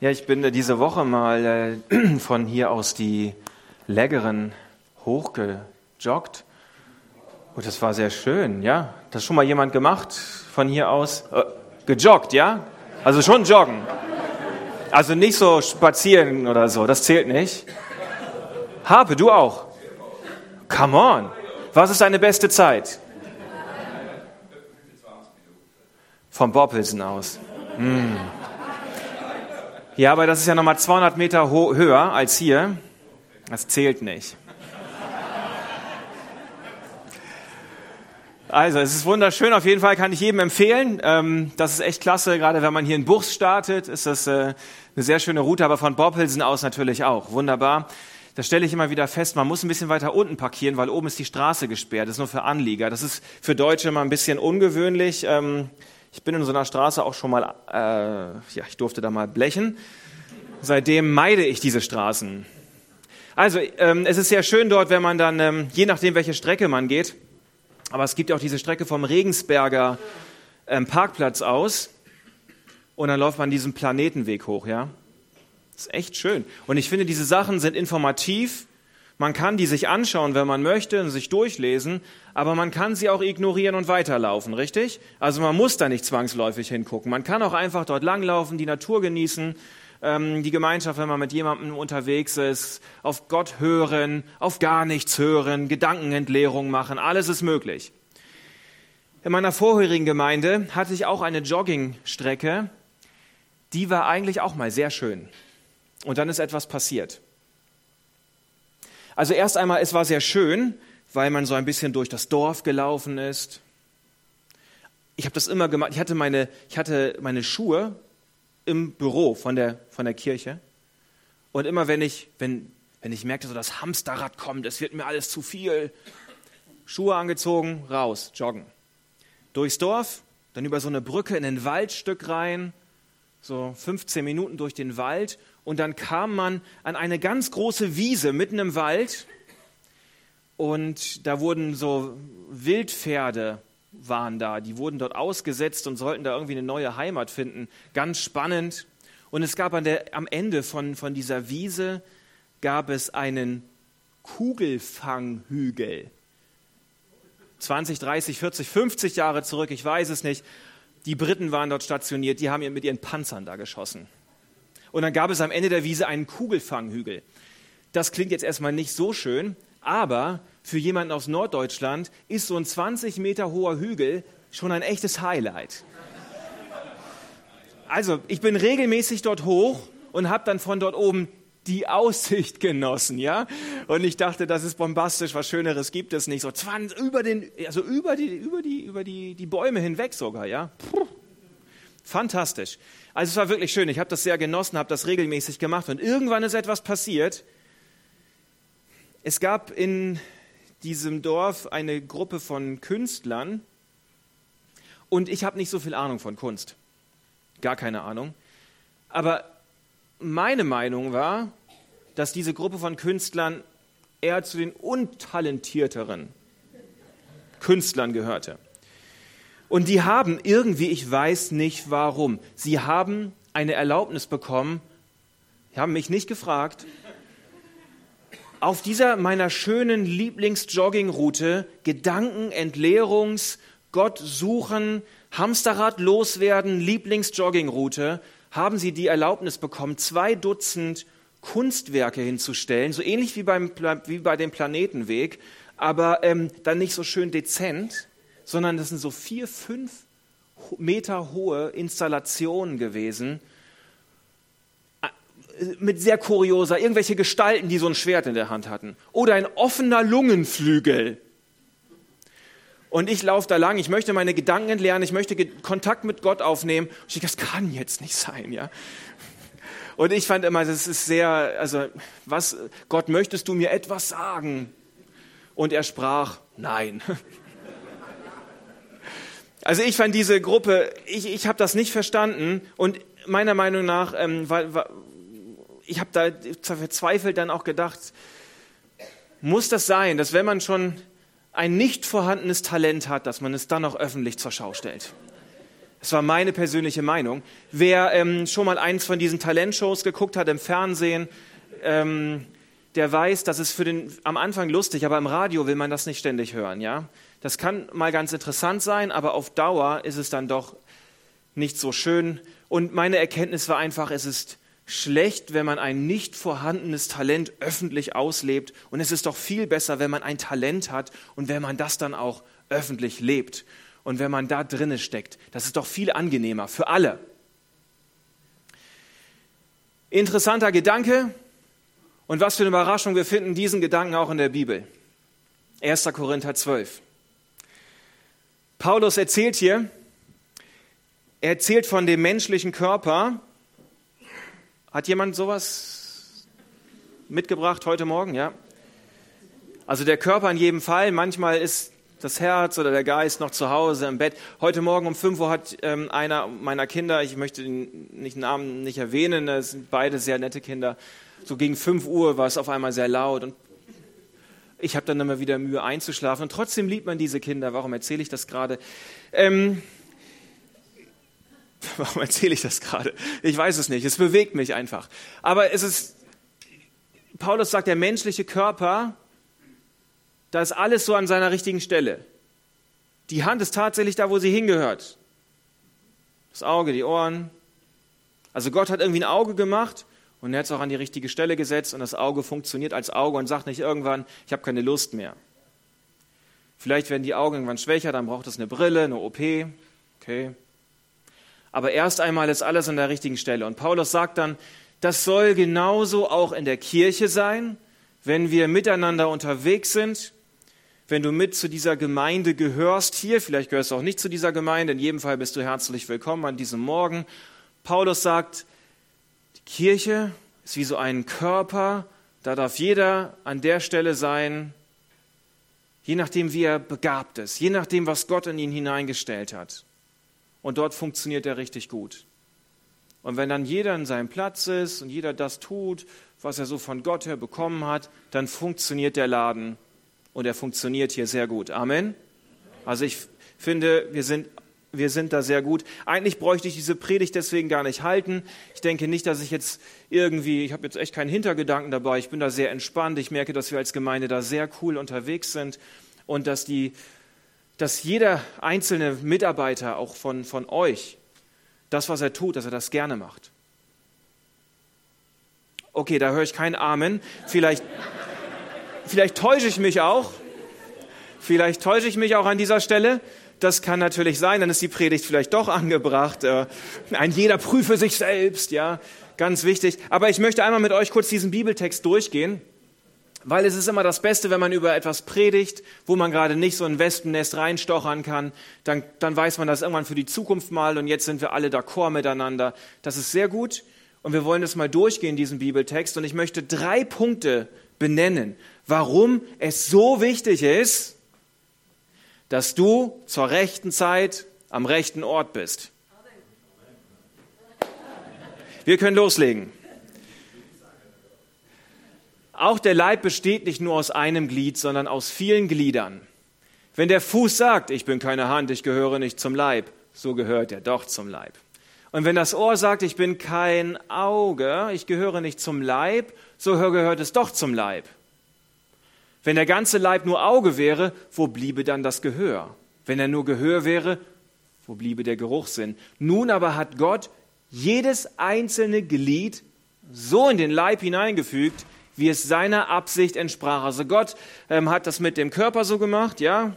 Ja, ich bin diese Woche mal von hier aus die Läggeren hochgejoggt. Und das war sehr schön, ja. Das hat schon mal jemand gemacht von hier aus? Gejoggt, ja? Also schon joggen. Also nicht so spazieren oder so, das zählt nicht. Harpe, du auch? Come on. Was ist deine beste Zeit? Vom Boppelsen aus. Mm. Ja, aber das ist ja nochmal 200 Meter höher als hier. Das zählt nicht. Also, es ist wunderschön. Auf jeden Fall kann ich jedem empfehlen. Das ist echt klasse. Gerade wenn man hier in Buchs startet, ist das eine sehr schöne Route. Aber von Boppelsen aus natürlich auch. Wunderbar. Da stelle ich immer wieder fest, man muss ein bisschen weiter unten parkieren, weil oben ist die Straße gesperrt. Das ist nur für Anlieger. Das ist für Deutsche mal ein bisschen ungewöhnlich. Ich bin in so einer Straße auch schon mal, ich durfte da mal blechen. Seitdem meide ich diese Straßen. Also, es ist sehr schön dort, wenn man dann, je nachdem, welche Strecke man geht, aber es gibt auch diese Strecke vom Regensberger Parkplatz aus und dann läuft man diesen Planetenweg hoch, ja. Das ist echt schön. Und ich finde, diese Sachen sind informativ. Man kann die sich anschauen, wenn man möchte, und sich durchlesen, aber man kann sie auch ignorieren und weiterlaufen, richtig? Also man muss da nicht zwangsläufig hingucken. Man kann auch einfach dort langlaufen, die Natur genießen, die Gemeinschaft, wenn man mit jemandem unterwegs ist, auf Gott hören, auf gar nichts hören, Gedankenentleerung machen, alles ist möglich. In meiner vorherigen Gemeinde hatte ich auch eine Joggingstrecke, die war eigentlich auch mal sehr schön. Und dann ist etwas passiert. Also erst einmal, es war sehr schön, weil man so ein bisschen durch das Dorf gelaufen ist. Ich habe das immer gemacht. Ich hatte meine Schuhe im Büro von der Kirche. Und immer wenn ich merkte, so das Hamsterrad kommt, es wird mir alles zu viel, Schuhe angezogen, raus, joggen. Durchs Dorf, dann über so eine Brücke in ein Waldstück rein, so 15 Minuten durch den Wald. Und dann kam man an eine ganz große Wiese mitten im Wald und da wurden so Wildpferde, waren da, die wurden dort ausgesetzt und sollten da irgendwie eine neue Heimat finden. Ganz spannend. Und es gab am Ende von dieser Wiese gab es einen Kugelfanghügel. 20, 30, 40, 50 Jahre zurück, ich weiß es nicht. Die Briten waren dort stationiert, die haben mit ihren Panzern da geschossen. Und dann gab es am Ende der Wiese einen Kugelfanghügel. Das klingt jetzt erstmal nicht so schön, aber für jemanden aus Norddeutschland ist so ein 20 Meter hoher Hügel schon ein echtes Highlight. Also, ich bin regelmäßig dort hoch und habe dann von dort oben die Aussicht genossen, ja? Und ich dachte, das ist bombastisch, was Schöneres gibt es nicht. So über die Bäume hinweg sogar, ja? Puh. Fantastisch. Also es war wirklich schön. Ich habe das sehr genossen, habe das regelmäßig gemacht. Und irgendwann ist etwas passiert. Es gab in diesem Dorf eine Gruppe von Künstlern. Und ich habe nicht so viel Ahnung von Kunst. Gar keine Ahnung. Aber meine Meinung war, dass diese Gruppe von Künstlern eher zu den untalentierteren Künstlern gehörte. Und die haben irgendwie, ich weiß nicht warum, sie haben eine Erlaubnis bekommen, haben mich nicht gefragt, auf dieser meiner schönen Lieblings-Jogging-Route Gedanken, Entleerungs, Gott suchen, Hamsterrad loswerden, Lieblings-Jogging-Route, haben sie die Erlaubnis bekommen, 2 Dutzend Kunstwerke hinzustellen, so ähnlich wie bei dem Planetenweg, aber dann nicht so schön dezent, sondern das sind so 4, 5 Meter hohe Installationen gewesen, mit sehr kurioser, irgendwelche Gestalten, die so ein Schwert in der Hand hatten. Oder ein offener Lungenflügel. Und ich laufe da lang, ich möchte meine Gedanken entleeren, ich möchte Kontakt mit Gott aufnehmen. Und ich denke, das kann jetzt nicht sein, ja. Und ich fand immer, das ist sehr, Gott, möchtest du mir etwas sagen? Und er sprach, nein. Also ich fand diese Gruppe, ich habe das nicht verstanden und meiner Meinung nach, ich habe da verzweifelt dann auch gedacht, muss das sein, dass wenn man schon ein nicht vorhandenes Talent hat, dass man es dann auch öffentlich zur Schau stellt? Das war meine persönliche Meinung. Wer schon mal eins von diesen Talentshows geguckt hat im Fernsehen, der weiß, das ist für den am Anfang lustig, aber im Radio will man das nicht ständig hören. Ja? Das kann mal ganz interessant sein, aber auf Dauer ist es dann doch nicht so schön. Und meine Erkenntnis war einfach, es ist schlecht, wenn man ein nicht vorhandenes Talent öffentlich auslebt. Und es ist doch viel besser, wenn man ein Talent hat und wenn man das dann auch öffentlich lebt. Und wenn man da drinne steckt, das ist doch viel angenehmer für alle. Interessanter Gedanke. Und was für eine Überraschung, wir finden diesen Gedanken auch in der Bibel. 1. Korinther 12. Paulus erzählt hier, er erzählt von dem menschlichen Körper. Hat jemand sowas mitgebracht heute Morgen? Ja. Also der Körper in jedem Fall, manchmal ist das Herz oder der Geist noch zu Hause im Bett. Heute Morgen um 5 Uhr hat einer meiner Kinder, ich möchte den Namen nicht erwähnen, das sind beide sehr nette Kinder, so gegen 5 Uhr war es auf einmal sehr laut und ich habe dann immer wieder Mühe einzuschlafen und trotzdem liebt man diese Kinder. Warum erzähle ich das gerade? Ich weiß es nicht, es bewegt mich einfach. Aber es ist, Paulus sagt, der menschliche Körper, da ist alles so an seiner richtigen Stelle. Die Hand ist tatsächlich da, wo sie hingehört. Das Auge, die Ohren. Also Gott hat irgendwie ein Auge gemacht und er hat es auch an die richtige Stelle gesetzt und das Auge funktioniert als Auge und sagt nicht irgendwann, ich habe keine Lust mehr. Vielleicht werden die Augen irgendwann schwächer, dann braucht es eine Brille, eine OP. Okay. Aber erst einmal ist alles an der richtigen Stelle. Und Paulus sagt dann, das soll genauso auch in der Kirche sein, wenn wir miteinander unterwegs sind. Wenn du mit zu dieser Gemeinde gehörst hier, vielleicht gehörst du auch nicht zu dieser Gemeinde, in jedem Fall bist du herzlich willkommen an diesem Morgen. Paulus sagt, die Kirche ist wie so ein Körper, da darf jeder an der Stelle sein, je nachdem wie er begabt ist, je nachdem was Gott in ihn hineingestellt hat. Und dort funktioniert er richtig gut. Und wenn dann jeder an seinem Platz ist und jeder das tut, was er so von Gott her bekommen hat, dann funktioniert der Laden. Und er funktioniert hier sehr gut. Amen. Also ich finde, wir sind da sehr gut. Eigentlich bräuchte ich diese Predigt deswegen gar nicht halten. Ich denke nicht, dass ich habe jetzt echt keinen Hintergedanken dabei. Ich bin da sehr entspannt. Ich merke, dass wir als Gemeinde da sehr cool unterwegs sind und dass jeder einzelne Mitarbeiter auch von euch das, was er tut, dass er das gerne macht. Okay, da höre ich kein Amen. Vielleicht täusche ich mich auch. Vielleicht täusche ich mich auch an dieser Stelle. Das kann natürlich sein, dann ist die Predigt vielleicht doch angebracht. Ein jeder prüfe sich selbst, ja, ganz wichtig. Aber ich möchte einmal mit euch kurz diesen Bibeltext durchgehen, weil es ist immer das Beste, wenn man über etwas predigt, wo man gerade nicht so ein Wespennest reinstochern kann. Dann weiß man das irgendwann für die Zukunft mal und jetzt sind wir alle d'accord miteinander. Das ist sehr gut und wir wollen das mal durchgehen, diesen Bibeltext. Und ich möchte 3 Punkte benennen, warum es so wichtig ist, dass du zur rechten Zeit am rechten Ort bist. Wir können loslegen. Auch der Leib besteht nicht nur aus einem Glied, sondern aus vielen Gliedern. Wenn der Fuß sagt, ich bin keine Hand, ich gehöre nicht zum Leib, so gehört er doch zum Leib. Und wenn das Ohr sagt, ich bin kein Auge, ich gehöre nicht zum Leib, so gehört es doch zum Leib. Wenn der ganze Leib nur Auge wäre, wo bliebe dann das Gehör? Wenn er nur Gehör wäre, wo bliebe der Geruchssinn? Nun aber hat Gott jedes einzelne Glied so in den Leib hineingefügt, wie es seiner Absicht entsprach. Also Gott hat das mit dem Körper so gemacht, ja.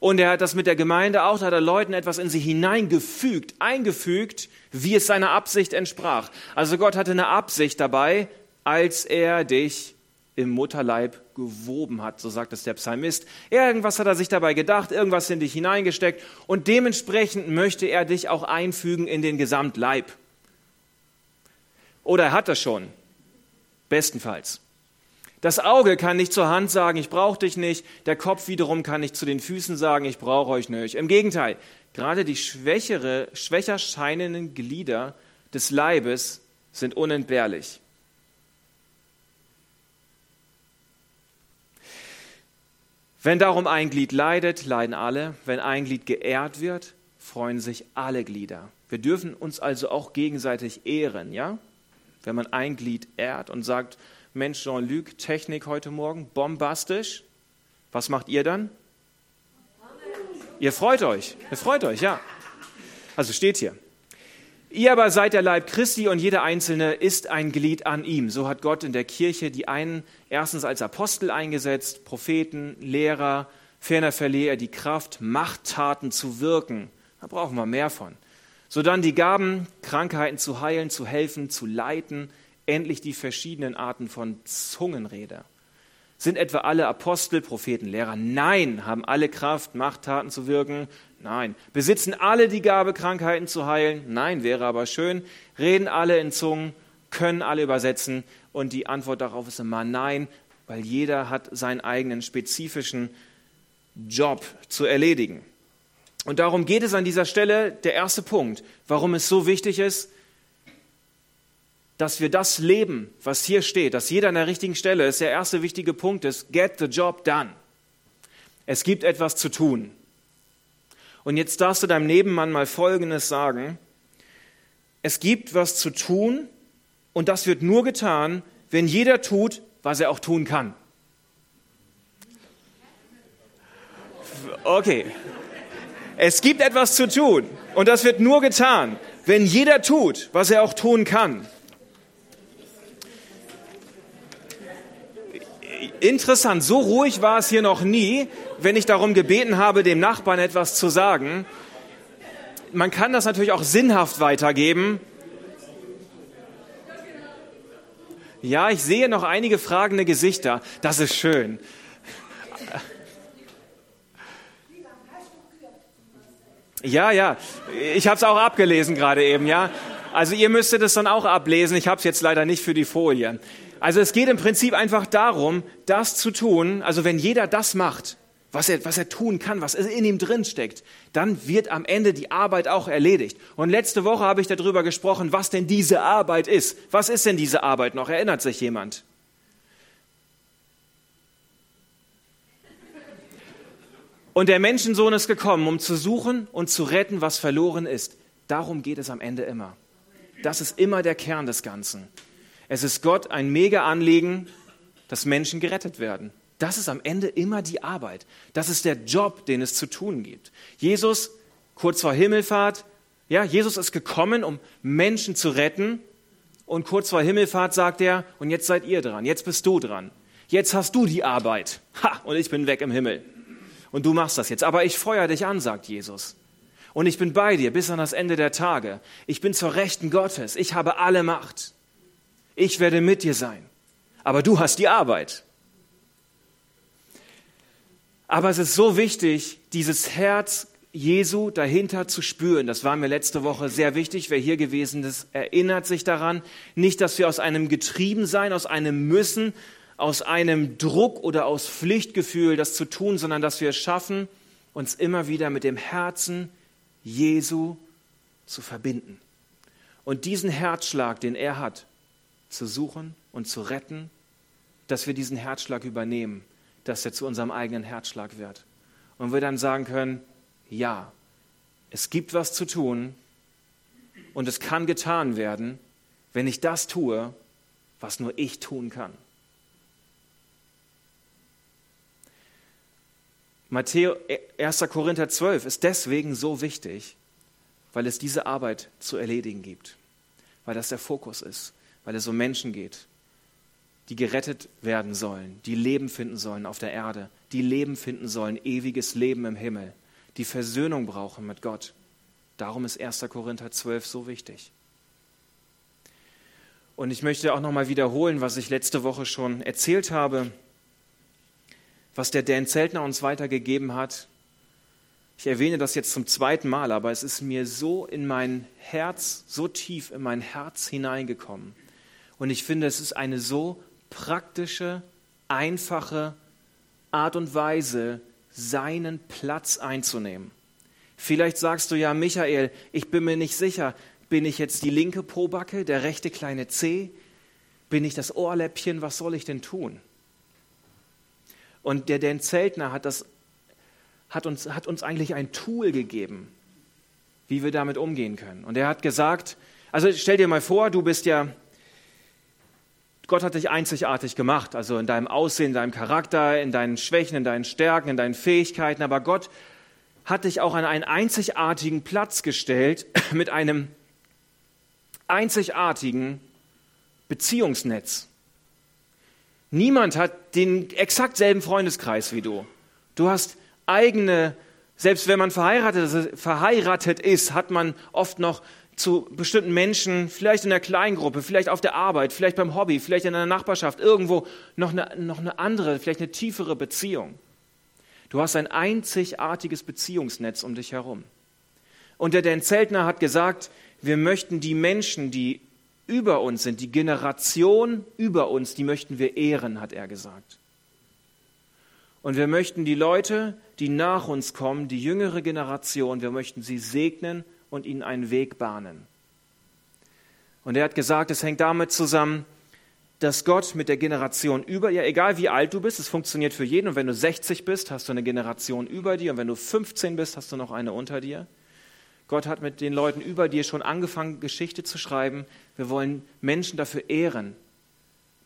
Und er hat das mit der Gemeinde auch, da hat er Leuten etwas in sie hineingefügt, eingefügt, wie es seiner Absicht entsprach. Also Gott hatte eine Absicht dabei, als er dich im Mutterleib gewoben hat, so sagt es der Psalmist. Irgendwas hat er sich dabei gedacht, irgendwas in dich hineingesteckt und dementsprechend möchte er dich auch einfügen in den Gesamtleib. Oder er hat das schon. Bestenfalls. Das Auge kann nicht zur Hand sagen, ich brauche dich nicht. Der Kopf wiederum kann nicht zu den Füßen sagen, ich brauche euch nicht. Im Gegenteil, gerade die schwächer scheinenden Glieder des Leibes sind unentbehrlich. Wenn darum ein Glied leidet, leiden alle. Wenn ein Glied geehrt wird, freuen sich alle Glieder. Wir dürfen uns also auch gegenseitig ehren, ja? Wenn man ein Glied ehrt und sagt, Mensch, Jean-Luc, Technik heute Morgen, bombastisch. Was macht ihr dann? Ihr freut euch, ja. Also steht hier. Ihr aber seid der Leib Christi und jeder Einzelne ist ein Glied an ihm. So hat Gott in der Kirche die einen erstens als Apostel eingesetzt, Propheten, Lehrer, ferner verlieh er die Kraft, Machttaten zu wirken. Da brauchen wir mehr von. Sodann die Gaben, Krankheiten zu heilen, zu helfen, zu leiten, endlich die verschiedenen Arten von Zungenrede. Sind etwa alle Apostel, Propheten, Lehrer? Nein. Haben alle Kraft, Machttaten zu wirken? Nein. Besitzen alle die Gabe, Krankheiten zu heilen? Nein, wäre aber schön. Reden alle in Zungen? Können alle übersetzen? Und die Antwort darauf ist immer nein, weil jeder hat seinen eigenen spezifischen Job zu erledigen. Und darum geht es an dieser Stelle, der erste Punkt, warum es so wichtig ist, dass wir das leben, was hier steht, dass jeder an der richtigen Stelle ist. Der erste wichtige Punkt ist, get the job done. Es gibt etwas zu tun. Und jetzt darfst du deinem Nebenmann mal Folgendes sagen. Es gibt was zu tun und das wird nur getan, wenn jeder tut, was er auch tun kann. Okay. Es gibt etwas zu tun und das wird nur getan, wenn jeder tut, was er auch tun kann. Interessant, so ruhig war es hier noch nie, wenn ich darum gebeten habe, dem Nachbarn etwas zu sagen. Man kann das natürlich auch sinnhaft weitergeben. Ja, ich sehe noch einige fragende Gesichter. Das ist schön. Ja, ja, ich habe es auch abgelesen gerade eben, ja. Also ihr müsstet es dann auch ablesen, ich habe es jetzt leider nicht für die Folie. Also es geht im Prinzip einfach darum, das zu tun, also wenn jeder das macht, was er tun kann, was in ihm drin steckt, dann wird am Ende die Arbeit auch erledigt. Und letzte Woche habe ich darüber gesprochen, was denn diese Arbeit ist. Was ist denn diese Arbeit noch? Erinnert sich jemand? Und der Menschensohn ist gekommen, um zu suchen und zu retten, was verloren ist. Darum geht es am Ende immer. Das ist immer der Kern des Ganzen. Es ist Gott ein mega Anliegen, dass Menschen gerettet werden. Das ist am Ende immer die Arbeit. Das ist der Job, den es zu tun gibt. Jesus, kurz vor Himmelfahrt, ja, Jesus ist gekommen, um Menschen zu retten. Und kurz vor Himmelfahrt sagt er, und jetzt seid ihr dran, jetzt bist du dran. Jetzt hast du die Arbeit. Ha, und ich bin weg im Himmel. Und du machst das jetzt. Aber ich feuere dich an, sagt Jesus. Und ich bin bei dir bis an das Ende der Tage. Ich bin zur Rechten Gottes. Ich habe alle Macht. Ich werde mit dir sein. Aber du hast die Arbeit. Aber es ist so wichtig, dieses Herz Jesu dahinter zu spüren. Das war mir letzte Woche sehr wichtig. Wer hier gewesen ist, erinnert sich daran. Nicht, dass wir aus einem Getriebensein, aus einem Müssen, aus einem Druck oder aus Pflichtgefühl das zu tun, sondern dass wir es schaffen, uns immer wieder mit dem Herzen Jesu zu verbinden. Und diesen Herzschlag, den er hat, zu suchen und zu retten, dass wir diesen Herzschlag übernehmen, dass er zu unserem eigenen Herzschlag wird. Und wir dann sagen können, ja, es gibt was zu tun und es kann getan werden, wenn ich das tue, was nur ich tun kann. Matthäus, 1. Korinther 12 ist deswegen so wichtig, weil es diese Arbeit zu erledigen gibt, weil das der Fokus ist, weil es um Menschen geht, die gerettet werden sollen, die Leben finden sollen auf der Erde, die Leben finden sollen, ewiges Leben im Himmel, die Versöhnung brauchen mit Gott. Darum ist 1. Korinther 12 so wichtig. Und ich möchte auch nochmal wiederholen, was ich letzte Woche schon erzählt habe, was der Dan Zeltner uns weitergegeben hat. Ich erwähne das jetzt zum zweiten Mal, aber es ist mir so in mein Herz, so tief in mein Herz hineingekommen. Und ich finde, es ist eine so praktische, einfache Art und Weise, seinen Platz einzunehmen. Vielleicht sagst du ja, Michael, ich bin mir nicht sicher, bin ich jetzt die linke Pobacke, der rechte kleine Zeh? Bin ich das Ohrläppchen? Was soll ich denn tun? Und der Dan Zeltner hat uns eigentlich ein Tool gegeben, wie wir damit umgehen können. Und er hat gesagt, also stell dir mal vor, du bist ja, Gott hat dich einzigartig gemacht, also in deinem Aussehen, in deinem Charakter, in deinen Schwächen, in deinen Stärken, in deinen Fähigkeiten, aber Gott hat dich auch an einen einzigartigen Platz gestellt mit einem einzigartigen Beziehungsnetz. Niemand hat den exakt selben Freundeskreis wie du. Du hast eigene, selbst wenn man verheiratet ist, hat man oft noch zu bestimmten Menschen, vielleicht in der Kleingruppe, vielleicht auf der Arbeit, vielleicht beim Hobby, vielleicht in einer Nachbarschaft, irgendwo noch eine andere, vielleicht eine tiefere Beziehung. Du hast ein einzigartiges Beziehungsnetz um dich herum. Und der Dan Zeltner hat gesagt, wir möchten die Menschen, die über uns sind, die Generation über uns, die möchten wir ehren, hat er gesagt. Und wir möchten die Leute, die nach uns kommen, die jüngere Generation, wir möchten sie segnen und ihnen einen Weg bahnen. Und er hat gesagt, es hängt damit zusammen, dass Gott mit der Generation über dir, egal wie alt du bist, es funktioniert für jeden. Und wenn du 60 bist, hast du eine Generation über dir. Und wenn du 15 bist, hast du noch eine unter dir. Gott hat mit den Leuten über dir schon angefangen, Geschichte zu schreiben. Wir wollen Menschen dafür ehren,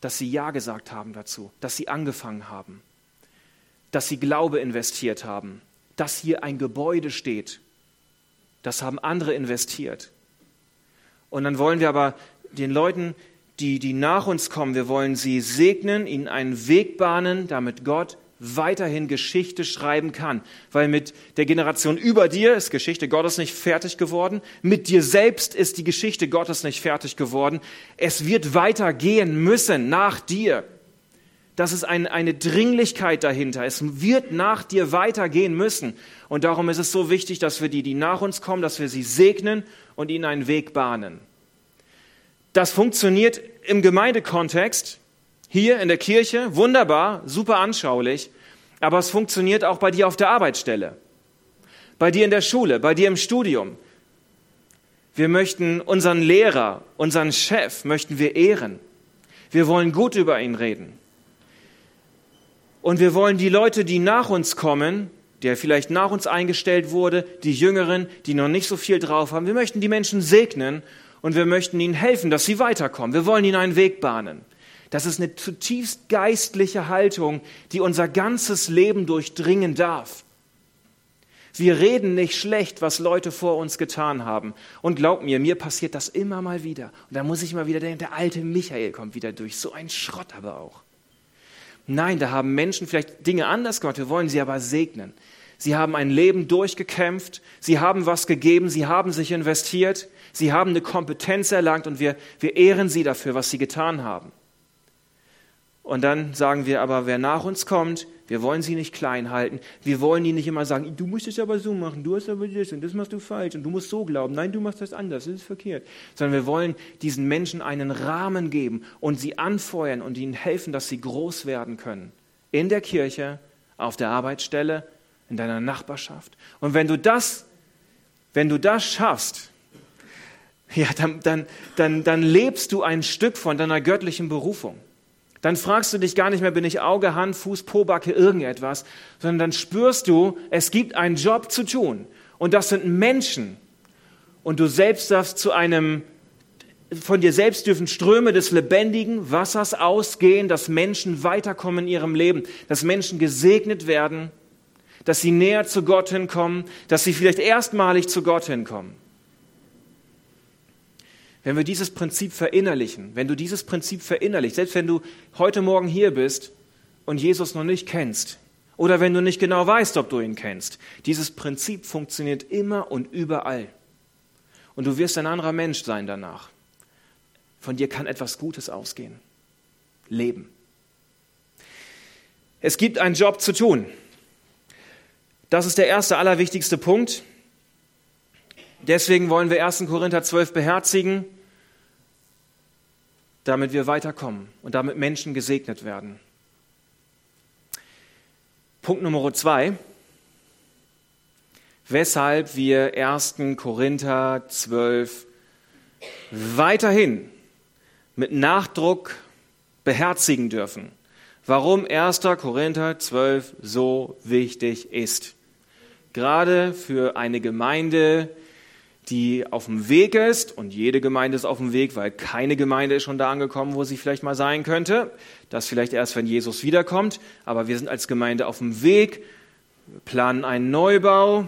dass sie Ja gesagt haben dazu, dass sie angefangen haben, dass sie Glaube investiert haben, dass hier ein Gebäude steht. Das haben andere investiert. Und dann wollen wir aber den Leuten, die nach uns kommen, wir wollen sie segnen, ihnen einen Weg bahnen, damit Gott weiterhin Geschichte schreiben kann. Weil mit der Generation über dir ist Geschichte Gottes nicht fertig geworden. Mit dir selbst ist die Geschichte Gottes nicht fertig geworden. Es wird weitergehen müssen nach dir. Das ist eine Dringlichkeit dahinter. Es wird nach dir weitergehen müssen. Und darum ist es so wichtig, dass wir die nach uns kommen, dass wir sie segnen und ihnen einen Weg bahnen. Das funktioniert im Gemeindekontext, hier in der Kirche, wunderbar, super anschaulich, aber es funktioniert auch bei dir auf der Arbeitsstelle, bei dir in der Schule, bei dir im Studium. Wir möchten unseren Lehrer, unseren Chef, möchten wir ehren. Wir wollen gut über ihn reden. Und wir wollen die Leute, die nach uns kommen, der vielleicht nach uns eingestellt wurde, die Jüngeren, die noch nicht so viel drauf haben, wir möchten die Menschen segnen. Und wir möchten ihnen helfen, dass sie weiterkommen. Wir wollen ihnen einen Weg bahnen. Das ist eine zutiefst geistliche Haltung, die unser ganzes Leben durchdringen darf. Wir reden nicht schlecht, was Leute vor uns getan haben. Und glaub mir passiert das immer mal wieder. Und da muss ich mal wieder denken, der alte Michael kommt wieder durch. So ein Schrott aber auch. Nein, da haben Menschen vielleicht Dinge anders gemacht. Wir wollen sie aber segnen. Sie haben ein Leben durchgekämpft. Sie haben was gegeben. Sie haben sich investiert. Sie haben eine Kompetenz erlangt und wir ehren sie dafür, was sie getan haben. Und dann sagen wir aber, wer nach uns kommt, wir wollen sie nicht klein halten. Wir wollen ihnen nicht immer sagen, du musst es aber so machen, du hast aber das und das machst du falsch und du musst so glauben. Nein, du machst das anders, das ist verkehrt. Sondern wir wollen diesen Menschen einen Rahmen geben und sie anfeuern und ihnen helfen, dass sie groß werden können. In der Kirche, auf der Arbeitsstelle, in deiner Nachbarschaft. Und wenn du das schaffst, ja, dann lebst du ein Stück von deiner göttlichen Berufung. Dann fragst du dich gar nicht mehr, bin ich Auge, Hand, Fuß, Po, Backe, irgendetwas, sondern dann spürst du, es gibt einen Job zu tun. Und das sind Menschen. Und du selbst darfst von dir selbst dürfen Ströme des lebendigen Wassers ausgehen, dass Menschen weiterkommen in ihrem Leben, dass Menschen gesegnet werden, dass sie näher zu Gott hinkommen, dass sie vielleicht erstmalig zu Gott hinkommen. Wenn wir dieses Prinzip verinnerlichen, selbst wenn du heute Morgen hier bist und Jesus noch nicht kennst oder wenn du nicht genau weißt, ob du ihn kennst, dieses Prinzip funktioniert immer und überall. Und du wirst ein anderer Mensch sein danach. Von dir kann etwas Gutes ausgehen. Leben. Es gibt einen Job zu tun. Das ist der erste, allerwichtigste Punkt. Deswegen wollen wir 1. Korinther 12 beherzigen, damit wir weiterkommen und damit Menschen gesegnet werden. Punkt Nummer 2, weshalb wir 1. Korinther 12 weiterhin mit Nachdruck beherzigen dürfen. Warum 1. Korinther 12 so wichtig ist. Gerade für eine Gemeinde, die auf dem Weg ist, und jede Gemeinde ist auf dem Weg, weil keine Gemeinde ist schon da angekommen, wo sie vielleicht mal sein könnte. Das vielleicht erst, wenn Jesus wiederkommt. Aber wir sind als Gemeinde auf dem Weg, planen einen Neubau.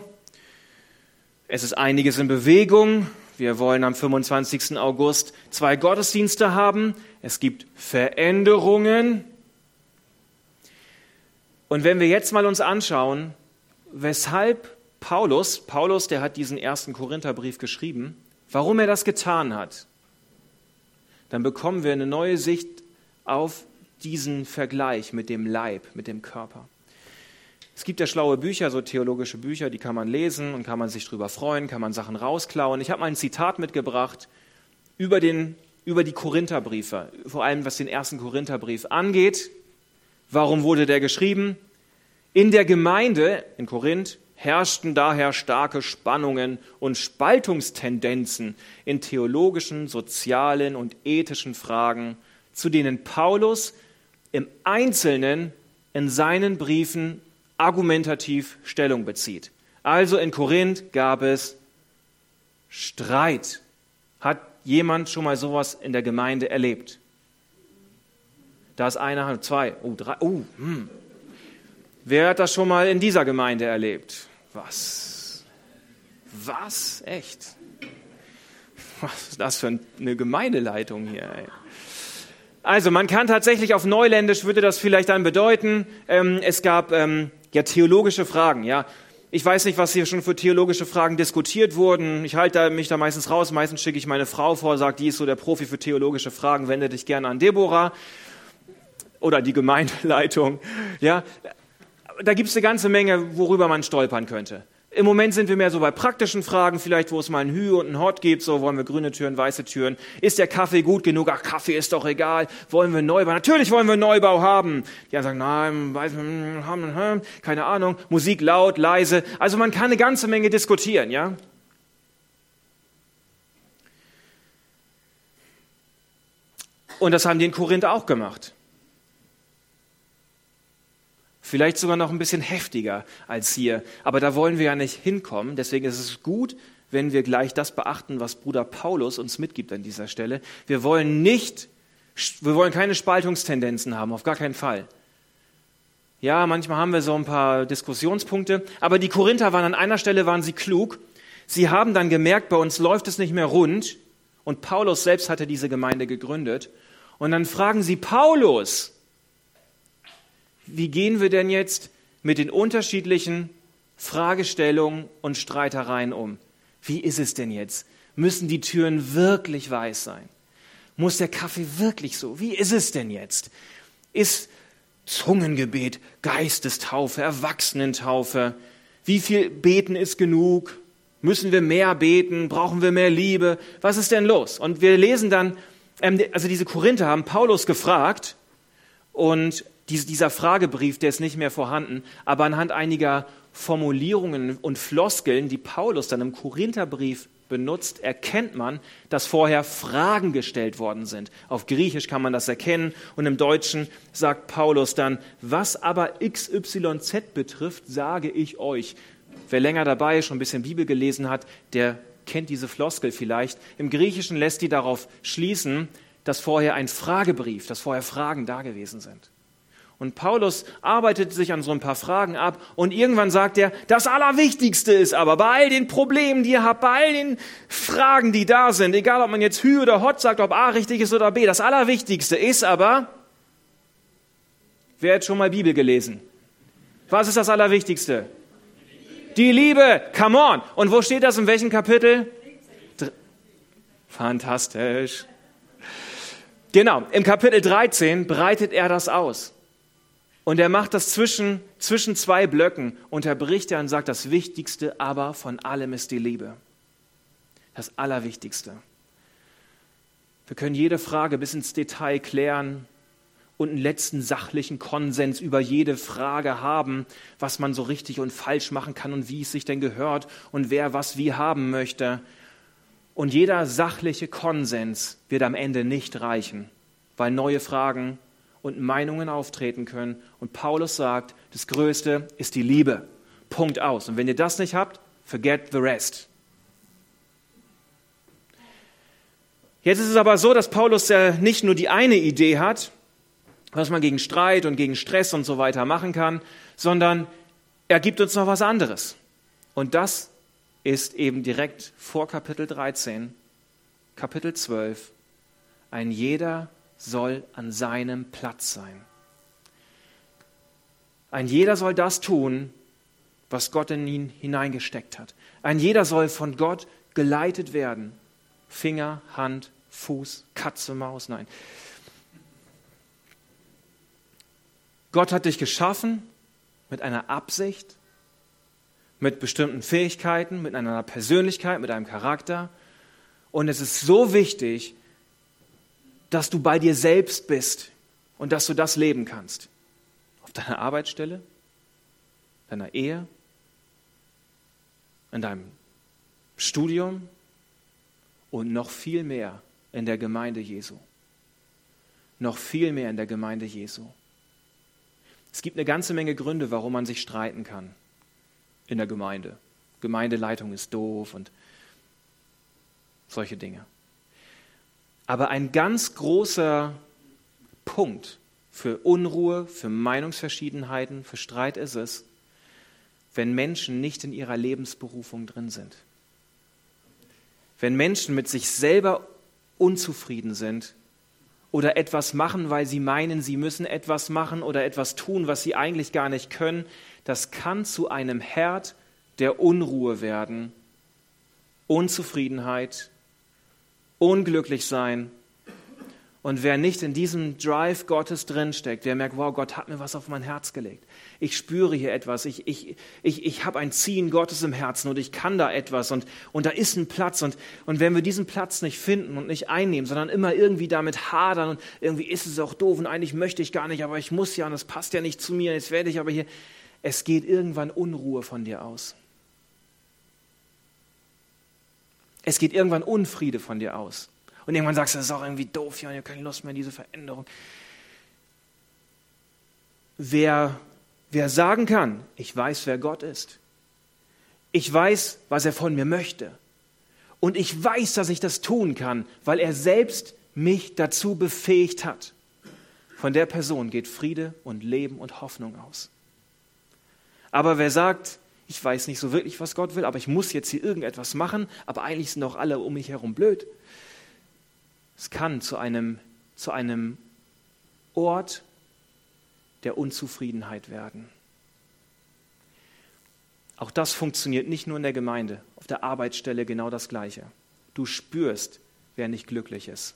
Es ist einiges in Bewegung. Wir wollen am 25. August 2 Gottesdienste haben. Es gibt Veränderungen. Und wenn wir jetzt mal uns anschauen, weshalb Paulus, der hat diesen ersten Korintherbrief geschrieben, warum er das getan hat, dann bekommen wir eine neue Sicht auf diesen Vergleich mit dem Leib, mit dem Körper. Es gibt ja schlaue Bücher, so theologische Bücher, die kann man lesen und kann man sich drüber freuen, kann man Sachen rausklauen. Ich habe mal ein Zitat mitgebracht über die Korintherbriefe, vor allem was den ersten Korintherbrief angeht. Warum wurde der geschrieben? In der Gemeinde in Korinth herrschten daher starke Spannungen und Spaltungstendenzen in theologischen, sozialen und ethischen Fragen, zu denen Paulus im Einzelnen in seinen Briefen argumentativ Stellung bezieht. Also in Korinth gab es Streit. Hat jemand schon mal sowas in der Gemeinde erlebt? Da ist einer, zwei, drei, Wer hat das schon mal in dieser Gemeinde erlebt? Was? Echt? Was ist das für eine Gemeindeleitung hier, ey? Also man kann tatsächlich, auf Neuländisch würde das vielleicht dann bedeuten, es gab theologische Fragen. Ja, ich weiß nicht, was hier schon für theologische Fragen diskutiert wurden. Ich halte mich da meistens raus, meistens schicke ich meine Frau vor, sagt, die ist so der Profi für theologische Fragen, wende dich gerne an Deborah oder die Gemeindeleitung. Ja, da gibt es eine ganze Menge, worüber man stolpern könnte. Im Moment sind wir mehr so bei praktischen Fragen, vielleicht wo es mal ein Hü und ein Hot gibt, so wollen wir grüne Türen, weiße Türen. Ist der Kaffee gut genug? Ach, Kaffee ist doch egal. Wollen wir einen Neubau? Natürlich wollen wir einen Neubau haben. Die anderen sagen, nein, weiß, keine Ahnung. Musik laut, leise. Also man kann eine ganze Menge diskutieren, ja? Und das haben die in Korinth auch gemacht. Vielleicht sogar noch ein bisschen heftiger als hier. Aber da wollen wir ja nicht hinkommen. Deswegen ist es gut, wenn wir gleich das beachten, was Bruder Paulus uns mitgibt an dieser Stelle. Wir wollen keine Spaltungstendenzen haben, auf gar keinen Fall. Ja, manchmal haben wir so ein paar Diskussionspunkte. Aber die Korinther waren an einer Stelle, waren sie klug. Sie haben dann gemerkt, bei uns läuft es nicht mehr rund. Und Paulus selbst hatte diese Gemeinde gegründet. Und dann fragen sie Paulus, wie gehen wir denn jetzt mit den unterschiedlichen Fragestellungen und Streitereien um? Wie ist es denn jetzt? Müssen die Türen wirklich weiß sein? Muss der Kaffee wirklich so? Wie ist es denn jetzt? Ist Zungengebet, Geistestaufe, Erwachsenentaufe? Wie viel Beten ist genug? Müssen wir mehr beten? Brauchen wir mehr Liebe? Was ist denn los? Und wir lesen dann, also diese Korinther haben Paulus gefragt und dieser Fragebrief, der ist nicht mehr vorhanden, aber anhand einiger Formulierungen und Floskeln, die Paulus dann im Korintherbrief benutzt, erkennt man, dass vorher Fragen gestellt worden sind. Auf Griechisch kann man das erkennen und im Deutschen sagt Paulus dann, was aber XYZ betrifft, sage ich euch. Wer länger dabei ist, schon ein bisschen Bibel gelesen hat, der kennt diese Floskel vielleicht. Im Griechischen lässt die darauf schließen, dass vorher Fragen da gewesen sind. Und Paulus arbeitet sich an so ein paar Fragen ab und irgendwann sagt er, das Allerwichtigste ist aber, bei all den Problemen, die ihr habt, bei all den Fragen, die da sind, egal ob man jetzt Hü oder Hot sagt, ob A richtig ist oder B, das Allerwichtigste ist aber, wer hat schon mal Bibel gelesen? Was ist das Allerwichtigste? Die Liebe, come on! Und wo steht das, in welchem Kapitel? Fantastisch. Genau, im Kapitel 13 breitet er das aus. Und er macht das zwischen zwei Blöcken, unterbricht er und sagt, das Wichtigste aber von allem ist die Liebe. Das Allerwichtigste. Wir können jede Frage bis ins Detail klären und einen letzten sachlichen Konsens über jede Frage haben, was man so richtig und falsch machen kann und wie es sich denn gehört und wer was wie haben möchte. Und jeder sachliche Konsens wird am Ende nicht reichen, weil neue Fragen und Meinungen auftreten können. Und Paulus sagt, das Größte ist die Liebe. Punkt aus. Und wenn ihr das nicht habt, forget the rest. Jetzt ist es aber so, dass Paulus ja nicht nur die eine Idee hat, was man gegen Streit und gegen Stress und so weiter machen kann, sondern er gibt uns noch was anderes. Und das ist eben direkt vor Kapitel 13, Kapitel 12. Ein jeder soll an seinem Platz sein. Ein jeder soll das tun, was Gott in ihn hineingesteckt hat. Ein jeder soll von Gott geleitet werden. Finger, Hand, Fuß, Katze, Maus, nein. Gott hat dich geschaffen mit einer Absicht, mit bestimmten Fähigkeiten, mit einer Persönlichkeit, mit einem Charakter. Und es ist so wichtig, dass du bei dir selbst bist und dass du das leben kannst. Auf deiner Arbeitsstelle, deiner Ehe, in deinem Studium und noch viel mehr in der Gemeinde Jesu. Noch viel mehr in der Gemeinde Jesu. Es gibt eine ganze Menge Gründe, warum man sich streiten kann in der Gemeinde. Gemeindeleitung ist doof und solche Dinge. Aber ein ganz großer Punkt für Unruhe, für Meinungsverschiedenheiten, für Streit ist es, wenn Menschen nicht in ihrer Lebensberufung drin sind. Wenn Menschen mit sich selber unzufrieden sind, oder etwas machen, weil sie meinen, sie müssen etwas machen oder etwas tun, was sie eigentlich gar nicht können, das kann zu einem Herd der Unruhe werden, Unzufriedenheit, unglücklich sein. Und wer nicht in diesem Drive Gottes drinsteckt, der merkt, wow, Gott hat mir was auf mein Herz gelegt. Ich spüre hier etwas, ich habe ein Ziehen Gottes im Herzen und ich kann da etwas und da ist ein Platz. Und wenn wir diesen Platz nicht finden und nicht einnehmen, sondern immer irgendwie damit hadern und irgendwie ist es auch doof und eigentlich möchte ich gar nicht, aber ich muss ja und das passt ja nicht zu mir, jetzt werde ich aber hier. Es geht irgendwann Unruhe von dir aus. Es geht irgendwann Unfriede von dir aus. Und irgendwann sagst du, das ist auch irgendwie doof, ja, ich habe keine Lust mehr in diese Veränderung. Wer sagen kann, ich weiß, wer Gott ist. Ich weiß, was er von mir möchte. Und ich weiß, dass ich das tun kann, weil er selbst mich dazu befähigt hat. Von der Person geht Friede und Leben und Hoffnung aus. Aber wer sagt, ich weiß nicht so wirklich, was Gott will, aber ich muss jetzt hier irgendetwas machen, aber eigentlich sind doch alle um mich herum blöd. Es kann zu einem Ort der Unzufriedenheit werden. Auch das funktioniert nicht nur in der Gemeinde, auf der Arbeitsstelle genau das Gleiche. Du spürst, wer nicht glücklich ist.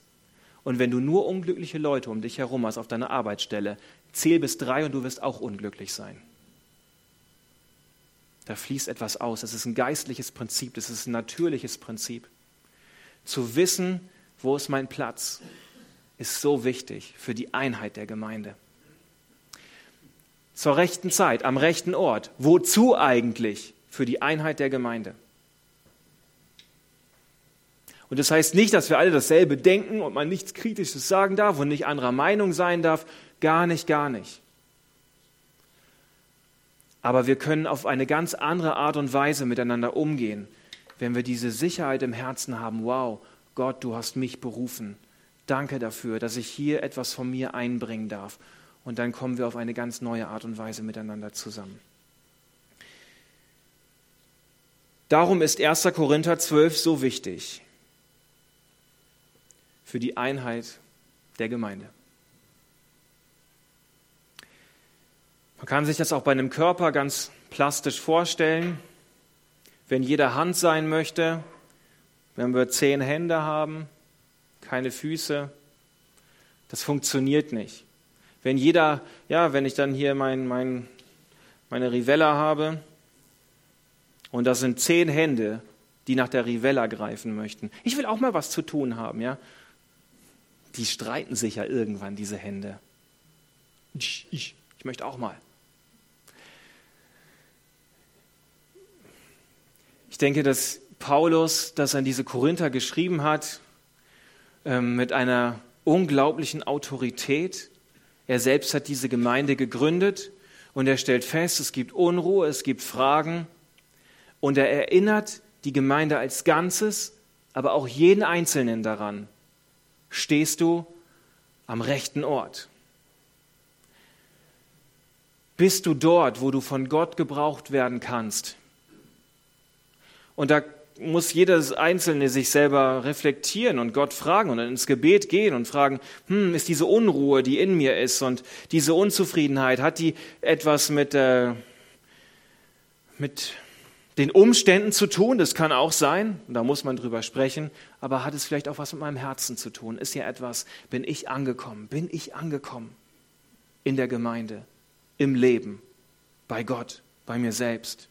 Und wenn du nur unglückliche Leute um dich herum hast auf deiner Arbeitsstelle, zähl bis 3 und du wirst auch unglücklich sein. Da fließt etwas aus. Das ist ein geistliches Prinzip, das ist ein natürliches Prinzip. Zu wissen, wo ist mein Platz, ist so wichtig für die Einheit der Gemeinde. Zur rechten Zeit, am rechten Ort. Wozu eigentlich? Für die Einheit der Gemeinde. Und das heißt nicht, dass wir alle dasselbe denken und man nichts Kritisches sagen darf und nicht anderer Meinung sein darf. Gar nicht, gar nicht. Aber wir können auf eine ganz andere Art und Weise miteinander umgehen, wenn wir diese Sicherheit im Herzen haben. Wow, Gott, du hast mich berufen. Danke dafür, dass ich hier etwas von mir einbringen darf. Und dann kommen wir auf eine ganz neue Art und Weise miteinander zusammen. Darum ist 1. Korinther 12 so wichtig für die Einheit der Gemeinde. Man kann sich das auch bei einem Körper ganz plastisch vorstellen. Wenn jeder Hand sein möchte, wenn wir 10 Hände haben, keine Füße, das funktioniert nicht. Wenn jeder, ja, wenn ich dann hier meine Rivella habe und das sind 10 Hände, die nach der Rivella greifen möchten. Ich will auch mal was zu tun haben, ja. Die streiten sich ja irgendwann, diese Hände. Ich möchte auch mal. Ich denke, dass Paulus, das an diese Korinther geschrieben hat, mit einer unglaublichen Autorität. Er selbst hat diese Gemeinde gegründet und er stellt fest, es gibt Unruhe, es gibt Fragen und er erinnert die Gemeinde als Ganzes, aber auch jeden Einzelnen daran, stehst du am rechten Ort? Bist du dort, wo du von Gott gebraucht werden kannst? Und da muss jeder Einzelne sich selber reflektieren und Gott fragen und dann ins Gebet gehen und fragen, ist diese Unruhe, die in mir ist und diese Unzufriedenheit, hat die etwas mit den Umständen zu tun? Das kann auch sein, da muss man drüber sprechen, aber hat es vielleicht auch was mit meinem Herzen zu tun? Ist ja etwas, bin ich angekommen in der Gemeinde, im Leben, bei Gott, bei mir selbst?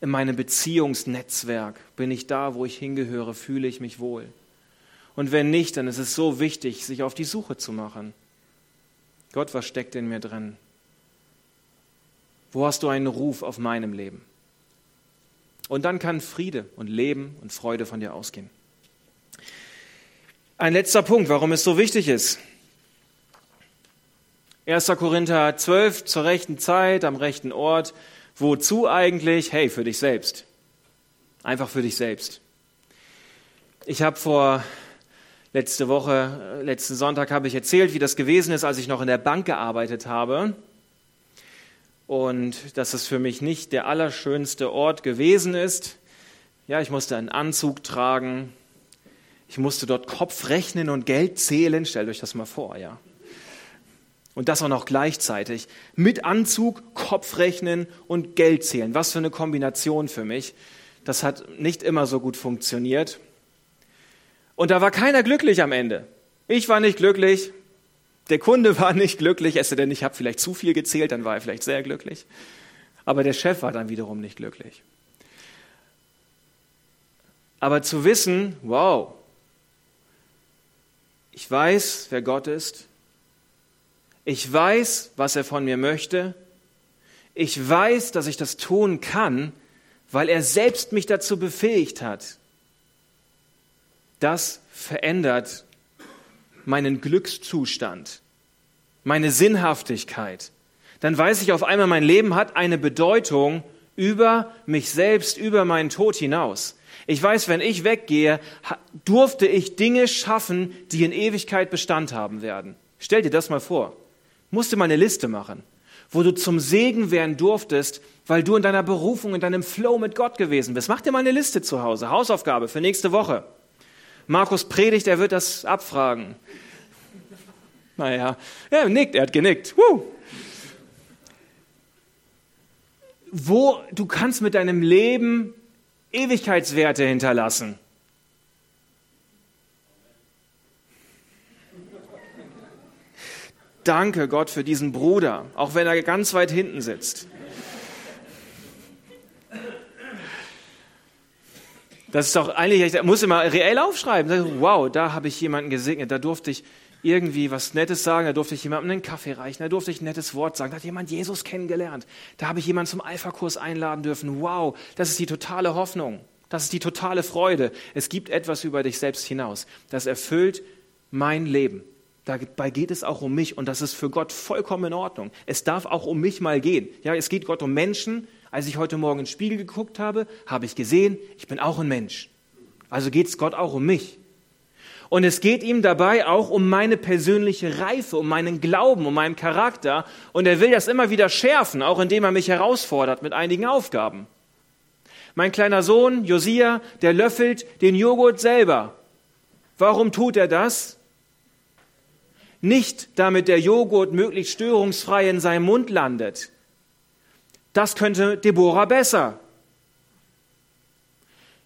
In meinem Beziehungsnetzwerk, bin ich da, wo ich hingehöre, fühle ich mich wohl. Und wenn nicht, dann ist es so wichtig, sich auf die Suche zu machen. Gott, was steckt in mir drin? Wo hast du einen Ruf auf meinem Leben? Und dann kann Friede und Leben und Freude von dir ausgehen. Ein letzter Punkt, warum es so wichtig ist. 1. Korinther 12, zur rechten Zeit, am rechten Ort. Wozu eigentlich? Hey, für dich selbst. Einfach für dich selbst. Ich habe letzten Sonntag habe ich erzählt, wie das gewesen ist, als ich noch in der Bank gearbeitet habe. Und dass es für mich nicht der allerschönste Ort gewesen ist. Ja, ich musste einen Anzug tragen. Ich musste dort Kopf rechnen und Geld zählen. Stellt euch das mal vor, ja. Und das auch noch gleichzeitig. Mit Anzug, Kopfrechnen und Geld zählen. Was für eine Kombination für mich. Das hat nicht immer so gut funktioniert. Und da war keiner glücklich am Ende. Ich war nicht glücklich. Der Kunde war nicht glücklich. Es sei denn, ich habe vielleicht zu viel gezählt, dann war er vielleicht sehr glücklich. Aber der Chef war dann wiederum nicht glücklich. Aber zu wissen, wow, ich weiß, wer Gott ist. Ich weiß, was er von mir möchte. Ich weiß, dass ich das tun kann, weil er selbst mich dazu befähigt hat. Das verändert meinen Glückszustand, meine Sinnhaftigkeit. Dann weiß ich auf einmal, mein Leben hat eine Bedeutung über mich selbst, über meinen Tod hinaus. Ich weiß, wenn ich weggehe, durfte ich Dinge schaffen, die in Ewigkeit Bestand haben werden. Stell dir das mal vor. Musste mal eine Liste machen, wo du zum Segen werden durftest, weil du in deiner Berufung, in deinem Flow mit Gott gewesen bist. Mach dir mal eine Liste zu Hause, Hausaufgabe für nächste Woche. Markus predigt, er wird das abfragen. Naja, er nickt, er hat genickt. Wo du kannst mit deinem Leben Ewigkeitswerte hinterlassen. Danke Gott für diesen Bruder, auch wenn er ganz weit hinten sitzt. Das ist doch eigentlich, ich muss immer reell aufschreiben. Wow, da habe ich jemanden gesegnet, da durfte ich irgendwie was Nettes sagen, da durfte ich jemandem einen Kaffee reichen, da durfte ich ein nettes Wort sagen, da hat jemand Jesus kennengelernt, da habe ich jemanden zum Alpha-Kurs einladen dürfen. Wow, das ist die totale Hoffnung, das ist die totale Freude. Es gibt etwas über dich selbst hinaus, das erfüllt mein Leben. Dabei geht es auch um mich und das ist für Gott vollkommen in Ordnung. Es darf auch um mich mal gehen. Ja, es geht Gott um Menschen. Als ich heute Morgen in den Spiegel geguckt habe, habe ich gesehen, ich bin auch ein Mensch. Also geht es Gott auch um mich. Und es geht ihm dabei auch um meine persönliche Reife, um meinen Glauben, um meinen Charakter. Und er will das immer wieder schärfen, auch indem er mich herausfordert mit einigen Aufgaben. Mein kleiner Sohn, Josia, der löffelt den Joghurt selber. Warum tut er das? Nicht, damit der Joghurt möglichst störungsfrei in seinem Mund landet. Das könnte Deborah besser.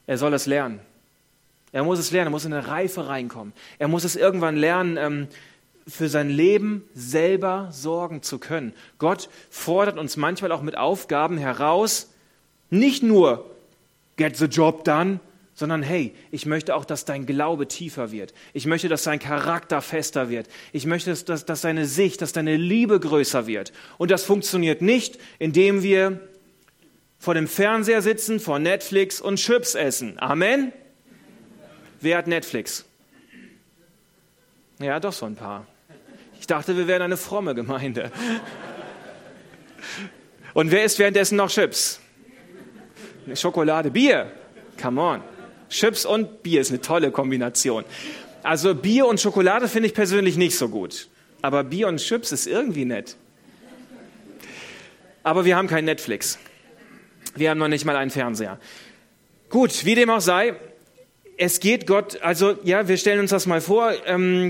Er soll es lernen. Er muss es lernen, er muss in eine Reife reinkommen. Er muss es irgendwann lernen, für sein Leben selber sorgen zu können. Gott fordert uns manchmal auch mit Aufgaben heraus, nicht nur get the job done, sondern hey, ich möchte auch, dass dein Glaube tiefer wird. Ich möchte, dass dein Charakter fester wird. Ich möchte, dass deine Sicht, dass deine Liebe größer wird. Und das funktioniert nicht, indem wir vor dem Fernseher sitzen, vor Netflix und Chips essen. Amen? Wer hat Netflix? Ja, doch so ein paar. Ich dachte, wir wären eine fromme Gemeinde. Und wer isst währenddessen noch Chips? Schokolade, Bier. Come on. Chips und Bier ist eine tolle Kombination. Also Bier und Schokolade finde ich persönlich nicht so gut. Aber Bier und Chips ist irgendwie nett. Aber wir haben kein Netflix. Wir haben noch nicht mal einen Fernseher. Gut, wie dem auch sei, es geht Gott, also ja, wir stellen uns das mal vor,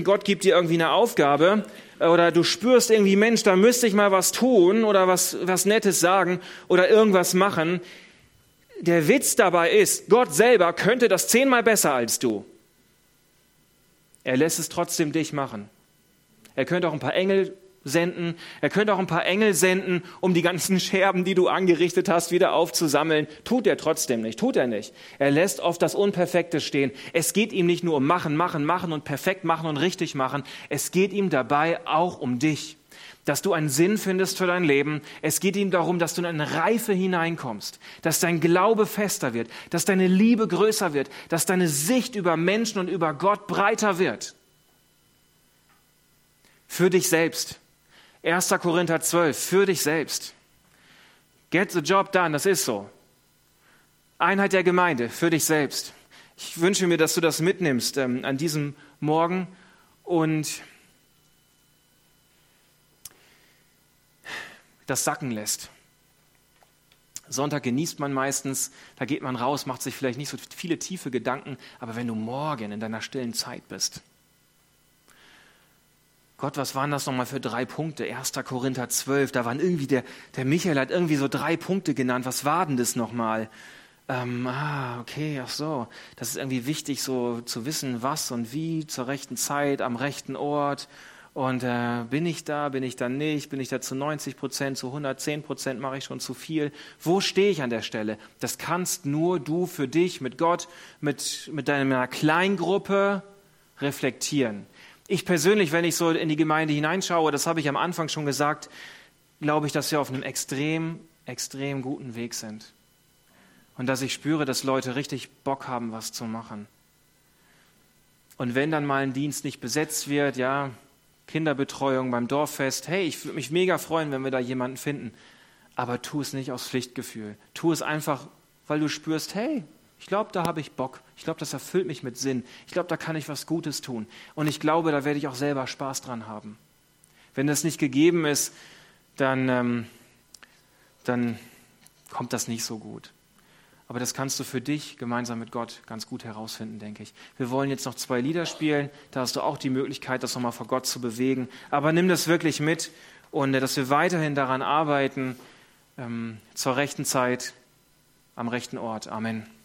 Gott gibt dir irgendwie eine Aufgabe oder du spürst irgendwie, Mensch, da müsste ich mal was tun oder was Nettes sagen oder irgendwas machen. Der Witz dabei ist, Gott selber könnte das 10-mal besser als du. Er lässt es trotzdem dich machen. Er könnte auch ein paar Engel senden. Er könnte auch ein paar Engel senden, um die ganzen Scherben, die du angerichtet hast, wieder aufzusammeln. Tut er trotzdem nicht, tut er nicht. Er lässt oft das Unperfekte stehen. Es geht ihm nicht nur um machen und perfekt machen und richtig machen. Es geht ihm dabei auch um dich, dass du einen Sinn findest für dein Leben. Es geht ihm darum, dass du in eine Reife hineinkommst, dass dein Glaube fester wird, dass deine Liebe größer wird, dass deine Sicht über Menschen und über Gott breiter wird. Für dich selbst. 1. Korinther 12, für dich selbst. Get the job done, das ist so. Einheit der Gemeinde, für dich selbst. Ich wünsche mir, dass du das mitnimmst an diesem Morgen. Und das sacken lässt. Sonntag genießt man meistens, da geht man raus, macht sich vielleicht nicht so viele tiefe Gedanken, aber wenn du morgen in deiner stillen Zeit bist. Gott, was waren das nochmal für 3 Punkte? 1. Korinther 12, da waren irgendwie, der Michael hat irgendwie so 3 Punkte genannt, was war denn das nochmal? Okay, ach so, das ist irgendwie wichtig, so zu wissen, was und wie, zur rechten Zeit, am rechten Ort. Und bin ich da nicht, bin ich da zu 90%, zu 110%, mache ich schon zu viel? Wo stehe ich an der Stelle? Das kannst nur du für dich mit Gott, mit deiner Kleingruppe reflektieren. Ich persönlich, wenn ich so in die Gemeinde hineinschaue, das habe ich am Anfang schon gesagt, glaube ich, dass wir auf einem extrem, extrem guten Weg sind. Und dass ich spüre, dass Leute richtig Bock haben, was zu machen. Und wenn dann mal ein Dienst nicht besetzt wird, ja, Kinderbetreuung beim Dorffest, hey, ich würde mich mega freuen, wenn wir da jemanden finden. Aber tu es nicht aus Pflichtgefühl. Tu es einfach, weil du spürst, hey, ich glaube, da habe ich Bock. Ich glaube, das erfüllt mich mit Sinn. Ich glaube, da kann ich was Gutes tun. Und ich glaube, da werde ich auch selber Spaß dran haben. Wenn das nicht gegeben ist, dann kommt das nicht so gut. Aber das kannst du für dich gemeinsam mit Gott ganz gut herausfinden, denke ich. Wir wollen jetzt noch 2 Lieder spielen. Da hast du auch die Möglichkeit, das nochmal vor Gott zu bewegen. Aber nimm das wirklich mit und dass wir weiterhin daran arbeiten, zur rechten Zeit, am rechten Ort. Amen.